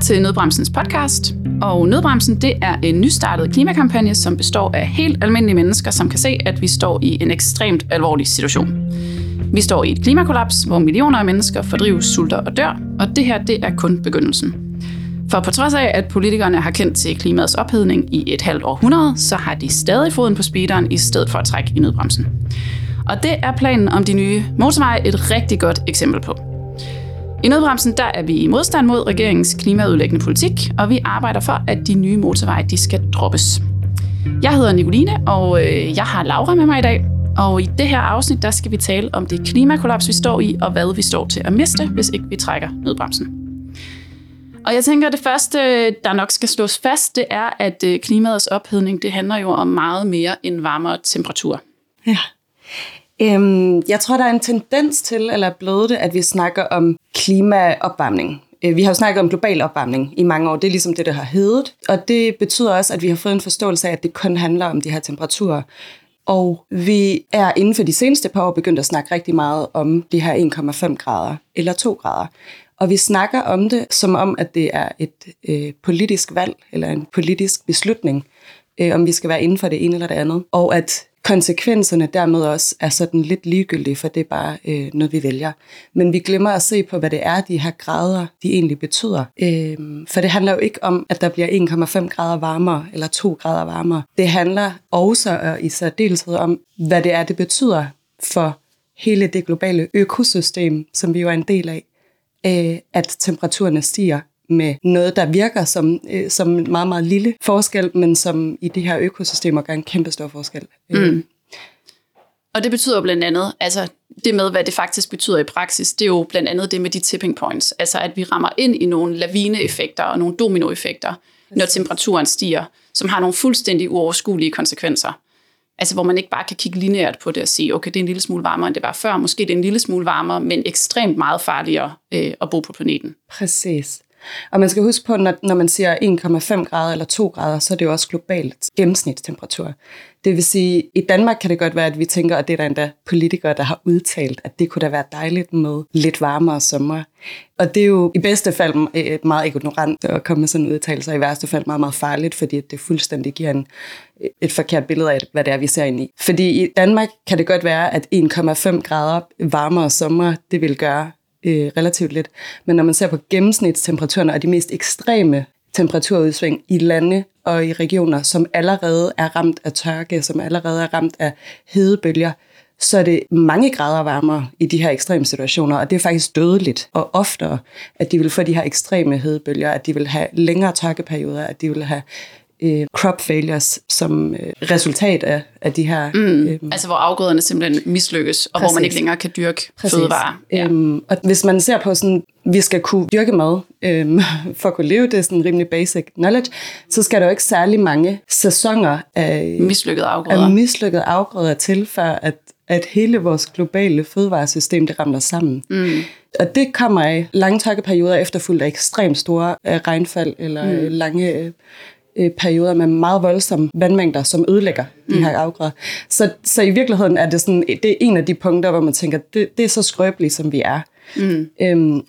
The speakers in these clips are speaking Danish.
lytter til Nødbremsens podcast, og Nødbremsen det er en nystartet klimakampagne, som består af helt almindelige mennesker, som kan se, at vi står i en ekstremt alvorlig situation. Vi står i et klimakollaps, hvor millioner af mennesker fordrives, sulter og dør, og det her det er kun begyndelsen. For på trods af, at politikerne har kendt til klimaets ophedning i et halvt århundrede, så har de stadig foden på speederen i stedet for at trække i nødbremsen. Og det er planen om de nye motorveje et rigtig godt eksempel på. I nødbremsen der er vi i modstand mod regeringens klimaudlæggende politik, og vi arbejder for, at de nye motorveje de skal droppes. Jeg hedder Nicoline, og jeg har Laura med mig i dag. Og i det her afsnit der skal vi tale om det klimakollaps, vi står i, og hvad vi står til at miste, hvis ikke vi trækker nødbremsen. Og jeg tænker, at det første, der nok skal slås fast, det er, at klimaets ophedning, det handler jo om meget mere end varmere temperaturer. Ja. Jeg tror, der er en tendens til, eller blevet det, at vi snakker om klimaopvarmning. Vi har jo snakket om global opvarmning i mange år. Det er ligesom det, der har heddet. Og det betyder også, at vi har fået en forståelse af, at det kun handler om de her temperaturer. Og vi er inden for de seneste par år begyndt at snakke rigtig meget om de her 1,5 grader eller 2 grader. Og vi snakker om det, som om, at det er et politisk valg eller en politisk beslutning, om vi skal være inden for det ene eller det andet. Og at konsekvenserne dermed også er sådan lidt ligegyldige, for det er bare noget, vi vælger. Men vi glemmer at se på, hvad det er, de her grader, de egentlig betyder. For det handler jo ikke om, at der bliver 1,5 grader varmere eller 2 grader varmere. Det handler også og i særdeleshed om, hvad det er, det betyder for hele det globale økosystem, som vi jo er en del af. At temperaturerne stiger med noget, der virker som en meget, meget lille forskel, men som i de her økosystemer gør en kæmpe stor forskel. Og det betyder blandt andet, altså det med, hvad det faktisk betyder i praksis, det er jo blandt andet det med de tipping points, altså at vi rammer ind i nogle lavineeffekter og nogle dominoeffekter, når temperaturen stiger, som har nogle fuldstændig uoverskuelige konsekvenser. Altså hvor man ikke bare kan kigge lineært på det og sige, okay, det er en lille smule varmere, end det var før. Måske det er en lille smule varmere, men ekstremt meget farligere at bo på planeten. Præcis. Og man skal huske på, når man siger 1,5 grader eller 2 grader, så er det jo også globalt gennemsnitstemperatur. Det vil sige, i Danmark kan det godt være, at vi tænker, at det er der endda politikere, der har udtalt, at det kunne da være dejligt med lidt varmere sommer. Og det er jo i bedste fald meget ignorant at komme med sådan en udtalelse, og i værste fald meget, meget farligt, fordi det fuldstændig giver et forkert billede af, hvad det er, vi ser ind i. Fordi i Danmark kan det godt være, at 1,5 grader varmere sommer, det vil gøre relativt lidt. Men når man ser på gennemsnitstemperaturerne og de mest ekstreme temperaturudsving i lande og i regioner, som allerede er ramt af tørke, som allerede er ramt af hedebølger, så er det mange grader varmere i de her ekstreme situationer, og det er faktisk dødeligt og oftere, at de vil få de her ekstreme hedebølger, at de vil have længere tørkeperioder, at de vil have crop failures som resultat af de her... altså hvor afgrøderne simpelthen mislykkes, og præcis. Hvor man ikke længere kan dyrke fødevarer. Ja. Og hvis man ser på sådan, vi skal kunne dyrke mad for at kunne leve, det er sådan rimelig basic knowledge, så skal der jo ikke særlig mange sæsoner af mislykkede afgrøder til, før at hele vores globale fødevaresystem, det ramler sammen. Og det kommer af lange tørkeperioder efterfulgt af ekstremt store regnfald, eller lange perioder med meget voldsomme vandmængder, som ødelægger de her afgrøder. Så i virkeligheden er det sådan, det er en af de punkter, hvor man tænker, det er så skrøbeligt, som vi er.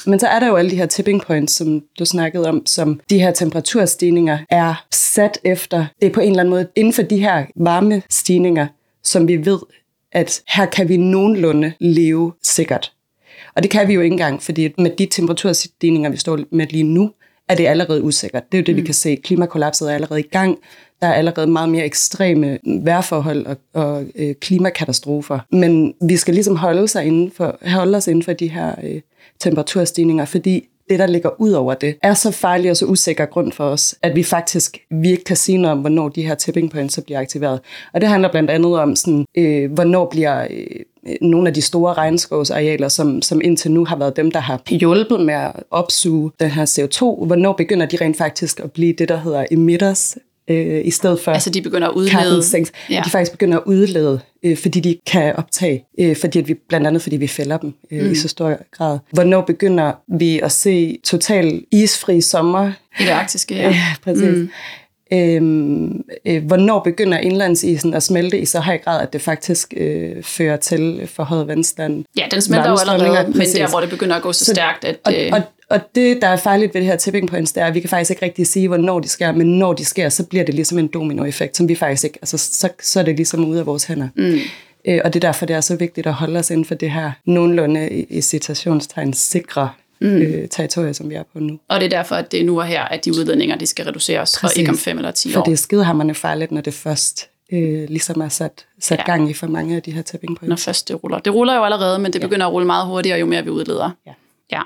Men så er der jo alle de her tipping points, som du snakkede om, som de her temperaturstigninger er sat efter. Det er på en eller anden måde inden for de her varme stigninger, som vi ved, at her kan vi nogenlunde leve sikkert. Og det kan vi jo ikke engang, fordi med de temperaturstigninger, vi står med lige nu, er det allerede usikkert. Det er jo det, vi kan se. Klimakollapset er allerede i gang. Der er allerede meget mere ekstreme vejrforhold og klimakatastrofer. Men vi skal ligesom holde os inden for de her temperaturstigninger, fordi det, der ligger ud over det, er så farligt og så usikker grund for os, at vi ikke kan sige noget om, hvornår de her tipping points så bliver aktiveret. Og det handler blandt andet om, sådan, hvornår bliver nogle af de store regnskovsarealer, som indtil nu har været dem, der har hjulpet med at opsuge den her CO2, hvornår begynder de rent faktisk at blive det, der hedder emitters, i stedet for... Altså de begynder at udlede. Ja. De faktisk begynder at udlede, fordi de kan optage, fordi vi fælder dem i så stor grad. Hvornår begynder vi at se total isfri sommer? I det arktiske, ja. Præcis. Hvornår begynder indlandsisen at smelte i så høj grad, at det faktisk fører til forhøjet vandstand? Ja, den smelter jo allerede, men der, hvor det begynder at gå så stærkt, at... Og Og det, der er farligt ved det her tipping points, det er, at vi kan faktisk ikke rigtig sige, hvornår de sker, men når de sker, så bliver det ligesom en dominoeffekt, som vi faktisk ikke, altså så er det ligesom ude af vores hænder. Mm. Og det er derfor, det er så vigtigt at holde os inden for det her nogenlunde i citationstegn sikre territorier, som vi er på nu. Og det er derfor, at det er nu og her, at de udledninger, de skal reduceres, præcis, og ikke om 5 eller 10 år. For det er skidehammerende farligt, når det først ligesom er sat gang i for mange af de her tipping points. Når først det ruller. Det ruller jo allerede, men det begynder at rulle meget hurtigere, jo mere vi udleder. Ja. Ja.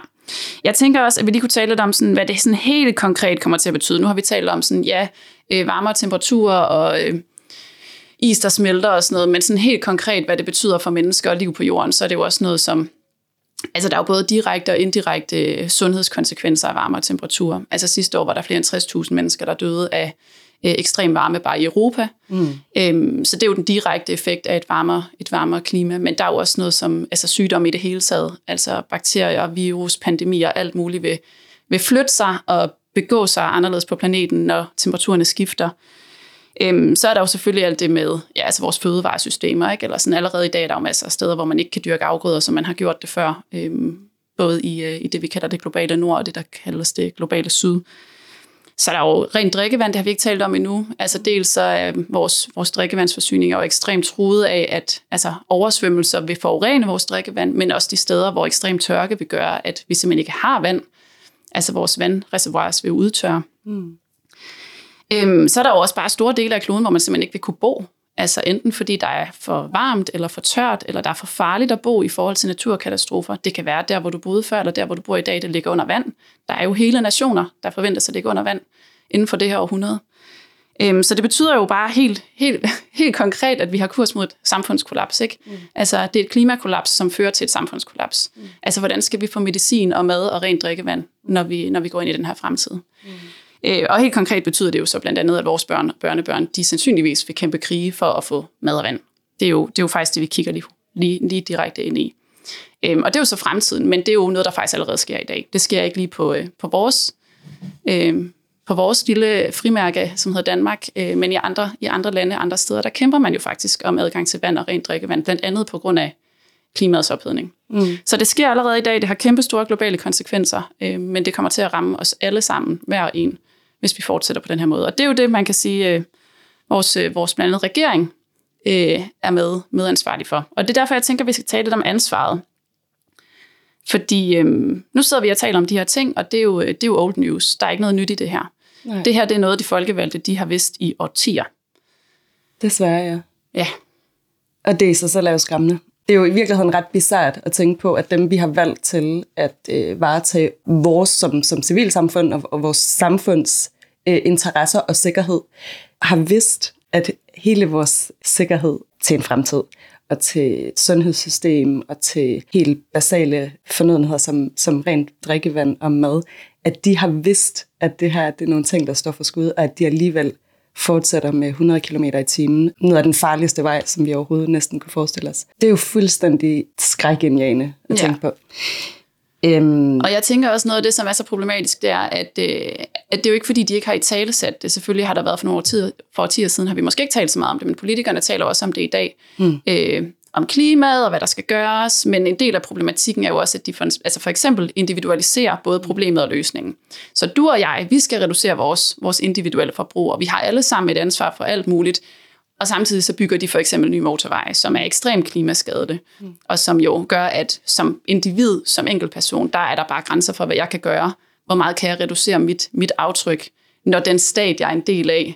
Jeg tænker også, at vi lige kunne tale lidt om, sådan, hvad det sådan helt konkret kommer til at betyde. Nu har vi talt om sådan, varmere temperaturer og is, der smelter og sådan noget, men sådan helt konkret, hvad det betyder for mennesker og liv på jorden, så er det jo også noget som, altså der er jo både direkte og indirekte sundhedskonsekvenser af varmere temperaturer. Altså sidste år var der flere end 60.000 mennesker, der døde af ekstrem varme bare i Europa. Mm. Så det er jo den direkte effekt af et varmere klima, men der er jo også noget som altså sygdomme i det hele taget, altså bakterier, virus, pandemier, alt muligt vil flytte sig og begå sig anderledes på planeten, når temperaturerne skifter. Så er der jo selvfølgelig alt det med altså vores fødevaresystemer, ikke? Eller sådan allerede i dag, der er jo masser af steder, hvor man ikke kan dyrke afgrøder, som man har gjort det før, både i det, vi kalder det globale nord, og det, der kaldes det globale syd. Så er der jo rent drikkevand, det har vi ikke talt om endnu. Altså dels så er vores drikkevandsforsyninger jo ekstremt truet af, at altså, oversvømmelser vil forurene vores drikkevand, men også de steder, hvor ekstrem tørke vil gøre, at vi simpelthen ikke har vand. Altså vores vandreservoirer vil udtørre. Mm. Så er der jo også bare store dele af kloden, hvor man simpelthen ikke vil kunne bo. Altså enten fordi der er for varmt, eller for tørt, eller der er for farligt at bo i forhold til naturkatastrofer. Det kan være der, hvor du boede før, eller der, hvor du bor i dag, det ligger under vand. Der er jo hele nationer, der forventes at ligge under vand inden for det her århundrede. Så det betyder jo bare helt konkret, at vi har kurs mod et samfundskollaps. Ikke? Mm. Altså det er et klimakollaps, som fører til et samfundskollaps. Mm. Altså hvordan skal vi få medicin og mad og rent drikkevand, når vi går ind i den her fremtid? Mm. Og helt konkret betyder det jo så blandt andet, at vores børn og børnebørn, de sandsynligvis vil kæmpe krige for at få mad og vand. Det er jo faktisk det, vi kigger lige direkte ind i. Og det er jo så fremtiden, men det er jo noget, der faktisk allerede sker i dag. Det sker ikke lige på vores lille frimærke, som hedder Danmark, men i andre lande, andre steder, der kæmper man jo faktisk om adgang til vand og rent drikkevand, blandt andet på grund af klimaets ophedning. Mm. Så det sker allerede i dag, det har kæmpe store globale konsekvenser, men det kommer til at ramme os alle sammen, hver en, hvis vi fortsætter på den her måde. Og det er jo det, man kan sige, vores blandt andet regering er medansvarlig for. Og det er derfor, jeg tænker, at vi skal tale lidt om ansvaret. Fordi nu sidder vi og taler om de her ting, og det er jo old news. Der er ikke noget nyt i det her. Nej. Det her, det er noget, de folkevalgte, de har vidst i årtier. Desværre, ja. Ja. Og det er så lavt skræmmende. Det er jo i virkeligheden ret bizarrt at tænke på, at dem, vi har valgt til at varetage vores som civilsamfund og vores samfunds interesser og sikkerhed, har vidst, at hele vores sikkerhed til en fremtid og til et sundhedssystem og til helt basale fornødenheder som rent drikkevand og mad, at de har vidst, at det her det er nogle ting, der står for skud, og at de alligevel fortsætter med 100 km i timen ned ad den farligste vej, som vi overhovedet næsten kunne forestille os. Det er jo fuldstændig skrækindjagende at tænke på. Og jeg tænker også noget af det, som er så problematisk, det er, at det er jo ikke fordi, de ikke har italesat det. Selvfølgelig har der været for nogle årtier siden, har vi måske ikke talt så meget om det, men politikerne taler også om det i dag. Mm. Om klimaet og hvad der skal gøres, men en del af problematikken er jo også, at de for eksempel individualiserer både problemet og løsningen. Så du og jeg, vi skal reducere vores individuelle forbrug, og vi har alle sammen et ansvar for alt muligt, og samtidig så bygger de for eksempel nye motorveje, som er ekstremt klimaskadende, og som jo gør, at som individ, som enkeltperson, der er der bare grænser for, hvad jeg kan gøre, hvor meget kan jeg reducere mit aftryk, når den stat, jeg er en del af,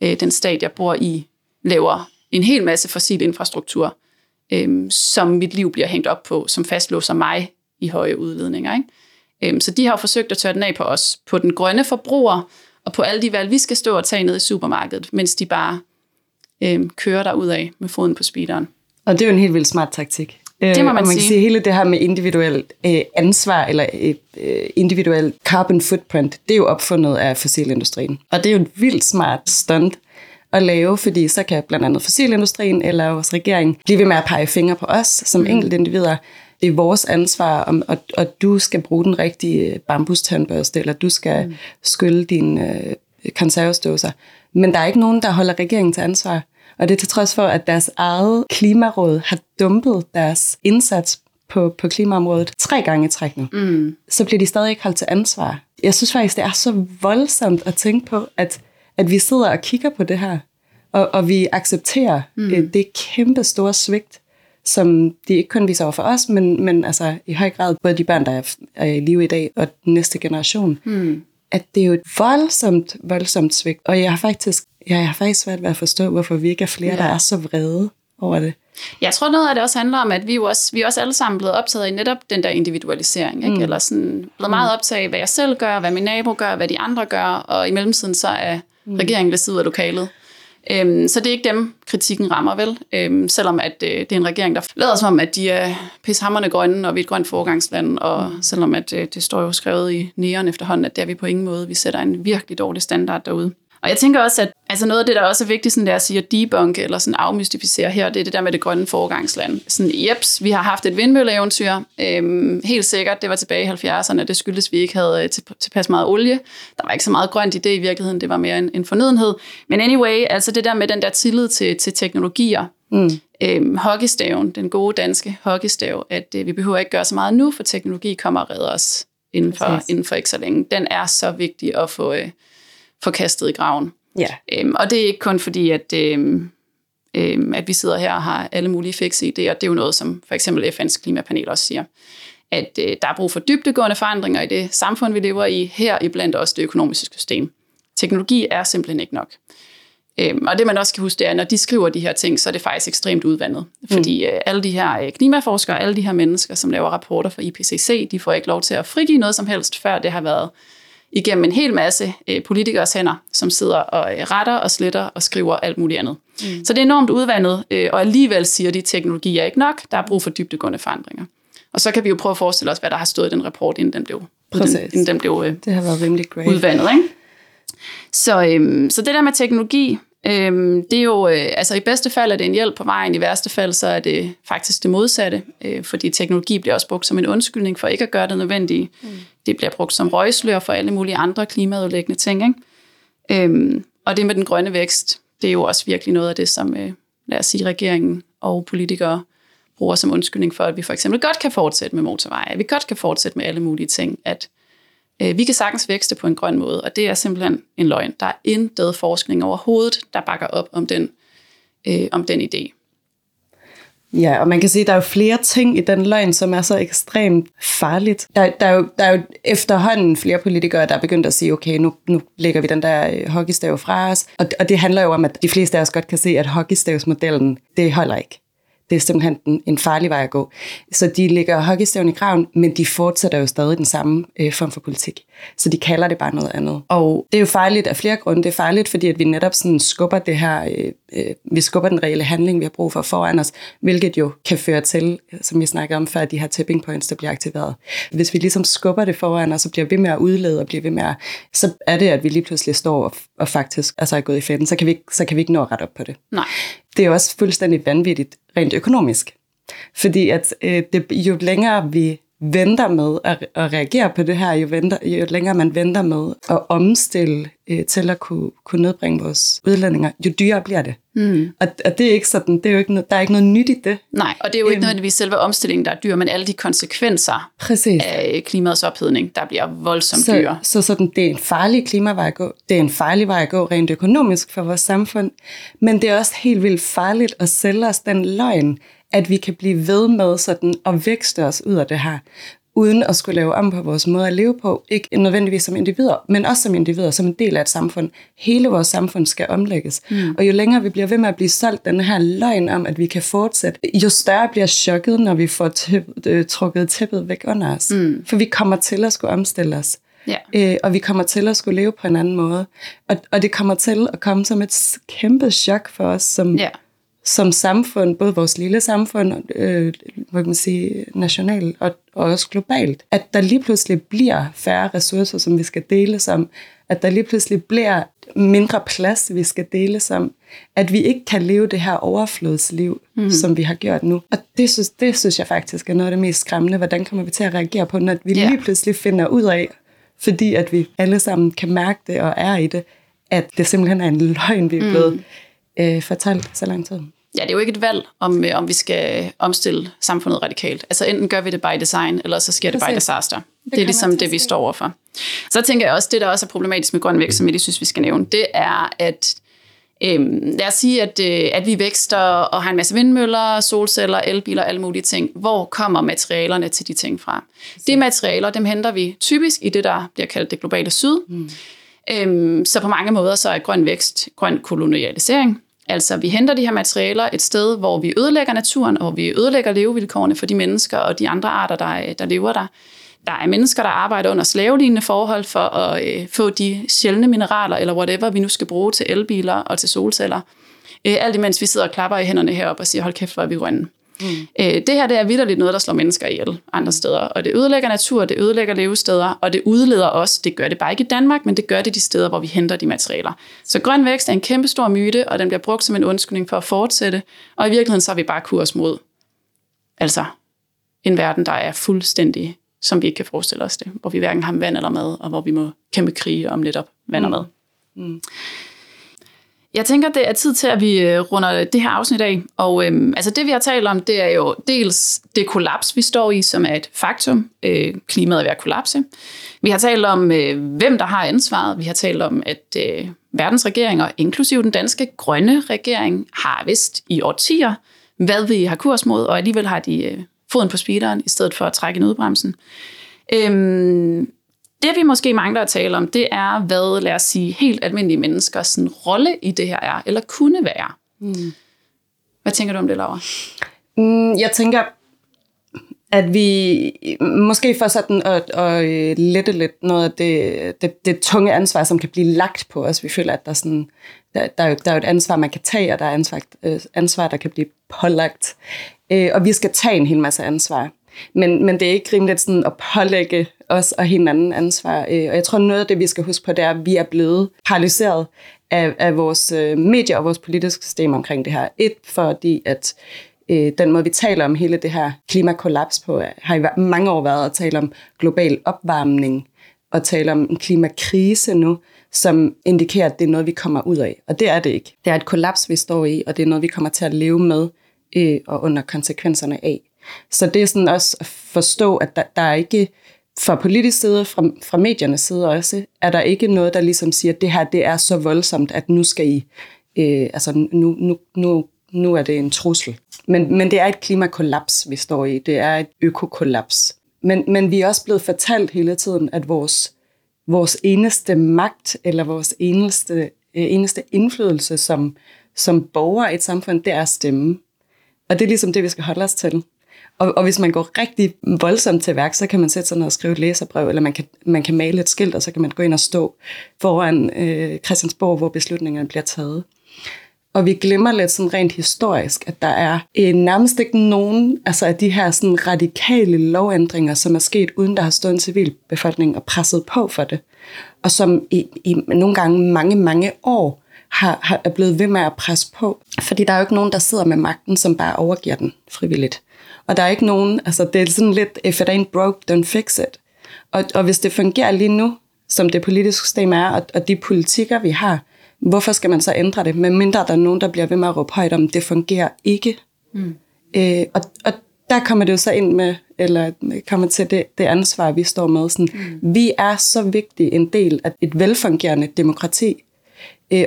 den stat, jeg bor i, laver en hel masse fossil infrastruktur, som mit liv bliver hængt op på, som fastlåser mig i høje udledninger. Ikke? Så de har forsøgt at tørre den af på os, på den grønne forbruger, og på alle de valg, vi skal stå og tage ned i supermarkedet, mens de bare kører derudad med foden på speederen. Og det er jo en helt vildt smart taktik. Det må man sige. Kan sige, hele det her med individuelt ansvar, eller individuelt carbon footprint, det er jo opfundet af fossilindustrien. Og det er jo en vildt smart stunt at lave, fordi så kan blandt andet fossilindustrien eller vores regering blive ved med at pege fingre på os som enkeltindivider. Det er vores ansvar, og du skal bruge den rigtige bambustandbørste, eller du skal skylle dine konservesdåser. Men der er ikke nogen, der holder regeringen til ansvar. Og det er til trods for, at deres eget klimaråd har dumpet deres indsats på klimaområdet 3 gange i træk nu, så bliver de stadig ikke holdt til ansvar. Jeg synes faktisk, det er så voldsomt at tænke på, at vi sidder og kigger på det her, og vi accepterer det kæmpe store svigt, som de ikke kun viser over for os, men altså i høj grad både de børn, der er i live i dag, og den næste generation. At det er jo et voldsomt, voldsomt svigt. Og jeg har faktisk svært ved at forstå, hvorfor vi ikke er flere, der er så vrede over det. Jeg tror noget af det også handler om, at vi er også alle sammen blevet optaget i netop den der individualisering, ikke? Eller sådan blevet meget optaget af, hvad jeg selv gør, hvad min nabo gør, hvad de andre gør, og i mellemtiden så er regeringen lidt sidder af lokalet. Så det er ikke dem, kritikken rammer, vel? Selvom at det er en regering, der lader som om, at de er pishamrende grønne, og vi er et grønt foregangsland, og selvom at det står jo skrevet i neon efterhånden, at det er vi på ingen måde. Vi sætter en virkelig dårlig standard derude. Og jeg tænker også, at altså noget af det, der også er vigtigt, sådan der at sige at debunke eller sådan afmystificere her, det er det der med det grønne foregangsland. Sådan, jeps, vi har haft et vindmølleeventyr. Helt sikkert, det var tilbage i 70'erne. Det skyldes, vi ikke havde tilpas meget olie. Der var ikke så meget grønt i det i virkeligheden. Det var mere en fornødenhed. Men anyway, altså det der med den der tillid til teknologier. Hockeystaven, den gode danske hockeystav, at vi behøver ikke gøre så meget nu, for teknologi kommer og redder os inden for ikke så længe. Den er så vigtig at få... forkastet i graven. Yeah. Og det er ikke kun fordi, at vi sidder her og har alle mulige fikse idéer. Det er jo noget, som for eksempel FN's klimapanel også siger, at der er brug for dybdegående forandringer i det samfund, vi lever i, her iblandt også det økonomiske system. Teknologi er simpelthen ikke nok. Og det man også skal huske, det er, at når de skriver de her ting, så er det faktisk ekstremt udvandet. Fordi alle de her klimaforskere, alle de her mennesker, som laver rapporter for IPCC, de får ikke lov til at frigive noget som helst, før det har været igennem en hel masse politikers hænder, som sidder og retter og sletter og skriver alt muligt andet. Så det er enormt udvandet, og alligevel siger de, at teknologi er ikke nok, der er brug for dybdegående forandringer. Og så kan vi jo prøve at forestille os, hvad der har stået i den rapport, inden den blev det har været rimelig great. Udvandet. Ikke? Så det der med teknologi, det er jo, altså i bedste fald er det en hjælp på vejen, i værste fald så er det faktisk det modsatte, fordi teknologi bliver også brugt som en undskyldning for ikke at gøre det nødvendige. Det bliver brugt som røgslør for alle mulige andre klimaudlæggende ting, ikke? Og det med den grønne vækst, det er jo også virkelig noget af det, som lad os sige, regeringen og politikere bruger som undskyldning for, at vi for eksempel godt kan fortsætte med motorveje, at vi godt kan fortsætte med alle mulige ting, at vi kan sagtens vækste på en grøn måde, og det er simpelthen en løgn. Der er intet forskning overhovedet, der bakker op om den idé. Ja, og man kan sige, at der er jo flere ting i den løgn, som er så ekstremt farligt. Der er jo efterhånden flere politikere, der er begyndt at sige, okay, nu lægger vi den der hockeystav fra os. Og det handler jo om, at de fleste af os godt kan se, at hockeystavsmodellen, det holder ikke. Det er simpelthen en farlig vej at gå. Så de lægger hockeystaven i graven, men de fortsætter jo stadig den samme form for politik. Så de kalder det bare noget andet. Og det er jo farligt af flere grunde. Det er farligt, fordi at vi netop sådan skubber det her, vi skubber den reelle handling, vi har brug for foran os, hvilket jo kan føre til, som vi snakkede om før, de her tipping points, der bliver aktiveret. Hvis vi ligesom skubber det foran os, så bliver vi ved med at udlede, og bliver ved med at, så er det, at vi lige pludselig står og faktisk altså er gået i fælden. Så kan vi ikke nå at rette op på det. Nej. Det er også fuldstændig vanvittigt rent økonomisk. Fordi at jo længere vi venter med at reagere på det her, jo længere man venter med at omstille til at kunne nedbringe vores udledninger, jo dyrere bliver det. Og det er ikke sådan, det er jo ikke, der er ikke noget nyt i det. Nej, og det er jo ikke nødvendigvis selve omstillingen, der er dyr, men alle de konsekvenser af klimaets ophedning, der bliver voldsomt dyre. Så sådan, det er en farlig klimavej at gå. Det er en farlig vej at gå rent økonomisk for vores samfund, men det er også helt vildt farligt at sælge os den løgn, at vi kan blive ved med sådan at vækste os ud af det her, uden at skulle lave om på vores måde at leve på, ikke nødvendigvis som individer, men også som individer, som en del af et samfund. Hele vores samfund skal omlægges. Og jo længere vi bliver ved med at blive solgt den her løgn om, at vi kan fortsætte, jo større bliver chokket, når vi får trukket tæppet væk under os. For vi kommer til at skulle omstille os. Yeah. Og vi kommer til at skulle leve på en anden måde. Og det kommer til at komme som et kæmpe chok for os, som samfund, både vores lille samfund, må man sige, nationalt og også globalt, at der lige pludselig bliver færre ressourcer, som vi skal deles om, at der lige pludselig bliver mindre plads, vi skal deles om, at vi ikke kan leve det her overflodsliv, som vi har gjort nu. Og det synes jeg faktisk er noget af det mest skræmmende. Hvordan kommer vi til at reagere på, når vi lige pludselig finder ud af, fordi at vi alle sammen kan mærke det og er i det, at det simpelthen er en løgn, vi er blevet fortalt så lang tid. ja, det er jo ikke et valg, om vi skal omstille samfundet radikalt. Altså enten gør vi det by design, eller så sker det by disaster. Det er ligesom det, vi står overfor. Så tænker jeg også, det der også er problematisk med grøn vækst, som jeg synes, vi skal nævne, det er, at lad os sige, at vi vækster og har en masse vindmøller, solceller, elbiler og alle mulige ting. Hvor kommer materialerne til de ting fra? De materialer, dem henter vi typisk i det, der bliver kaldt det globale syd. Så på mange måder så er grøn vækst grøn kolonialisering. Altså, vi henter de her materialer et sted, hvor vi ødelægger naturen, og hvor vi ødelægger levevilkårene for de mennesker og de andre arter, der lever der. Der er mennesker, der arbejder under slavelignende forhold for at få de sjældne mineraler, eller whatever, vi nu skal bruge til elbiler og til solceller. Alt imens vi sidder og klapper i hænderne heroppe og siger, hold kæft, hvor er vi grønne. Det her, det er vitterligt noget, der slår mennesker ihjel andre steder. Og det ødelægger natur, det ødelægger levesteder, og det udleder os. Det gør det bare ikke i Danmark, men det gør det de steder, hvor vi henter de materialer. Så grøn vækst er en kæmpe stor myte, og den bliver brugt som en undskyldning for at fortsætte. Og i virkeligheden så er vi bare kurs mod altså en verden, der er fuldstændig, som vi ikke kan forestille os det. Hvor vi hverken har vand eller mad, og hvor vi må kæmpe krige om lidt op vand og mad. Jeg tænker, det er tid til, at vi runder det her afsnit af, og altså det, vi har talt om, det er jo dels det kollaps, vi står i, som er et faktum. Klimaet er ved at kollapse. Vi har talt om, hvem der har ansvaret. Vi har talt om, at verdens regeringer, inklusive den danske grønne regering, har vist i årtier, hvad vi har kurs mod, og alligevel har de foden på speederen, i stedet for at trække i nødbremsen. Det, vi måske mangler at tale om, det er, hvad, lad os sige, helt almindelige menneskers rolle i det her er, eller kunne være. Hvad tænker du om det, Laura? Jeg tænker, at vi måske får sådan at lette lidt noget af det tunge ansvar, som kan blive lagt på os. Vi føler, at der er et ansvar, man kan tage, og der er ansvar, der kan blive pålagt. Og vi skal tage en hel masse ansvar. Men det er ikke rimeligt sådan at pålægge os og hinanden ansvar. Og jeg tror, noget af det, vi skal huske på, det er, at vi er blevet paralyseret af vores medier og vores politiske system omkring det her. Et, fordi at den måde, vi taler om hele det her klimakollaps på, har i mange år været at tale om global opvarmning og tale om en klimakrise nu, som indikerer, at det er noget, vi kommer ud af. Og det er det ikke. Det er et kollaps, vi står i, og det er noget, vi kommer til at leve med og under konsekvenserne af. Så det er sådan også at forstå, at der er ikke, fra politisk side, fra mediernes side også, er der ikke noget, der ligesom siger, at det her, det er så voldsomt, at nu skal I, nu er det en trussel. Men det er et klimakollaps, vi står i. Det er et økokollaps. Men vi er også blevet fortalt hele tiden, at vores eneste magt, eller vores eneste indflydelse som borger i et samfund, det er at stemme. Og det er ligesom det, vi skal holde os til. Og hvis man går rigtig voldsomt til værk, så kan man sætte sig ned og skrive et læserbrev, eller man kan male et skilt, og så kan man gå ind og stå foran Christiansborg, hvor beslutningerne bliver taget. Og vi glemmer lidt sådan rent historisk, at der er nærmest ikke nogen af de her sådan radikale lovændringer, som er sket, uden der har stået en civilbefolkning og presset på for det. Og som i nogle gange mange år er blevet ved med at presse på. Fordi der er jo ikke nogen, der sidder med magten, som bare overgiver den frivilligt. Og der er ikke nogen, altså det er sådan lidt, if it ain't broke, don't fix it. Og hvis det fungerer lige nu, som det politiske system er, og de politikker, vi har, hvorfor skal man så ændre det? Men mindre der er nogen, der bliver ved med at råbe højt om, det fungerer ikke. Og der kommer det jo så ind med, eller kommer til det ansvar, vi står med. Sådan, vi er så vigtig en del af et velfungerende demokrati,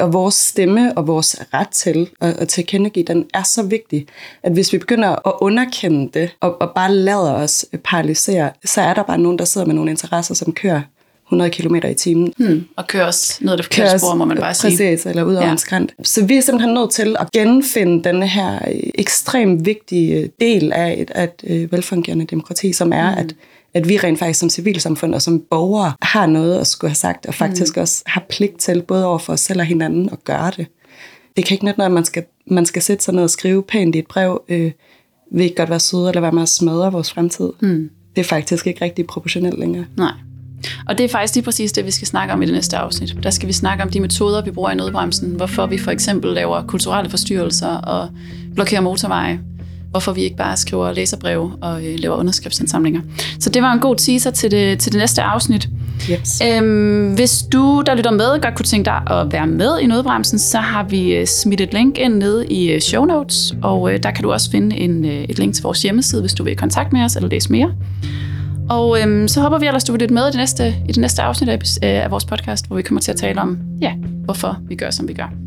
og vores stemme og vores ret til at tilkendegive, den er så vigtig, at hvis vi begynder at underkende det, og bare lader os paralysere, så er der bare nogen, der sidder med nogle interesser, som kører 100 km i timen. Og kører os ned af det forkerte spor, må man bare sige. Præcis, eller ud over en skrænt. Så vi er simpelthen nødt til at genfinde den her ekstremt vigtige del af et velfungerende demokrati, som er, at vi rent faktisk som civilsamfund og som borgere har noget at skulle have sagt, og faktisk også har pligt til, både over for os selv og hinanden, at gøre det. Det kan ikke nytte noget, at man skal sætte sig ned og skrive pænt i et brev, vil ikke godt være søde, eller være med at smadre vores fremtid. Det er faktisk ikke rigtig proportionelt længere. Nej. Og det er faktisk lige præcis det, vi skal snakke om i det næste afsnit. Der skal vi snakke om de metoder, vi bruger i nødbremsen, hvorfor vi for eksempel laver kulturelle forstyrrelser og blokerer motorveje. Hvorfor vi ikke bare skriver læserbreve og laver underskriftsindsamlinger. Så det var en god teaser til det næste afsnit. Yes. Hvis du, der lytter med, godt kunne tænke dig at være med i Nødbremsen, så har vi smidt et link ind nede i show notes, og der kan du også finde et link til vores hjemmeside, hvis du vil i kontakt med os eller læse mere. Og så håber vi ellers, du vil lytte med i det næste afsnit af vores podcast, hvor vi kommer til at tale om, ja, hvorfor vi gør, som vi gør.